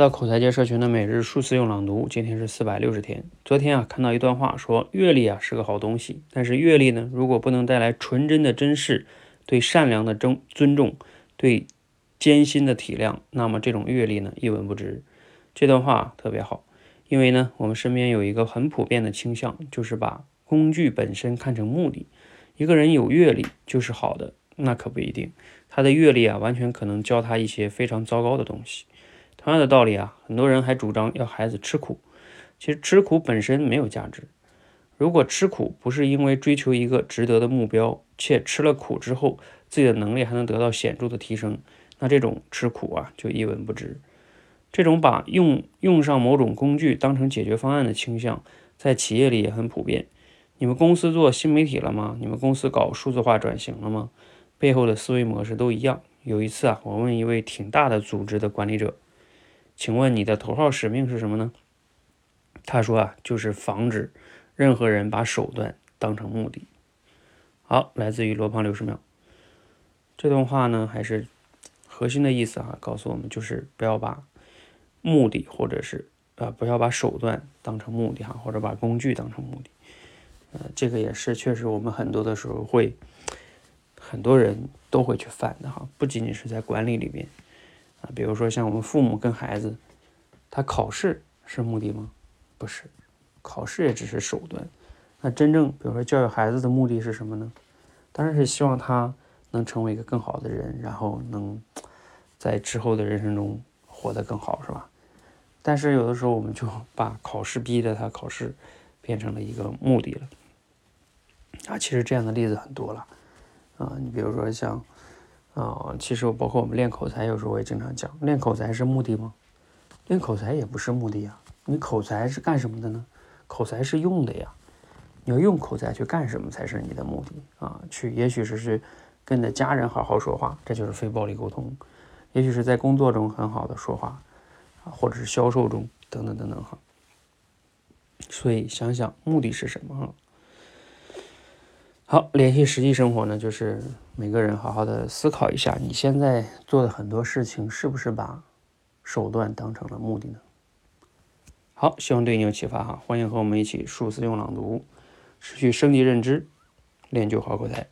到口才界社群的每日数词用朗读，今天是460天。昨天看到一段话说，阅历是个好东西，但是阅历呢，如果不能带来纯真的珍视、对善良的尊重、对艰辛的体谅，那么这种阅历呢，一文不值。这段话特别好，因为呢，我们身边有一个很普遍的倾向，就是把工具本身看成目的。一个人有阅历就是好的，那可不一定，他的阅历完全可能教他一些非常糟糕的东西。同样的道理很多人还主张要孩子吃苦，其实吃苦本身没有价值。如果吃苦不是因为追求一个值得的目标，且吃了苦之后自己的能力还能得到显著的提升，那这种吃苦就一文不值。这种把用上某种工具当成解决方案的倾向，在企业里也很普遍。你们公司做新媒体了吗？你们公司搞数字化转型了吗？背后的思维模式都一样。有一次我问一位挺大的组织的管理者，请问你的头号使命是什么呢？他说就是防止任何人把手段当成目的。好，来自于罗胖60秒。这段话呢，还是核心的意思告诉我们，就是不要把目的或者是不要把手段当成目的或者把工具当成目的。这个也是确实我们很多的时候会，很多人都会去犯的不仅仅是在管理里面。比如说像我们父母跟孩子，他考试是目的吗？不是，考试也只是手段。那真正比如说教育孩子的目的是什么呢？当然是希望他能成为一个更好的人，然后能在之后的人生中活得更好，是吧？但是有的时候我们就把考试逼着他，考试变成了一个目的了其实这样的例子很多了你比如说像其实包括我们练口才，有时候我也经常讲，练口才是目的吗？练口才也不是目的你口才是干什么的呢？口才是用的呀，你要用口才去干什么才是你的目的去也许是去跟你的家人好好说话，这就是非暴力沟通，也许是在工作中很好的说话或者是销售中等等等等所以想想目的是什么好，联系实际生活呢，就是每个人好好的思考一下，你现在做的很多事情是不是把手段当成了目的呢？好，希望对你有启发欢迎和我们一起数词用朗读，持续升级认知，练就好口才。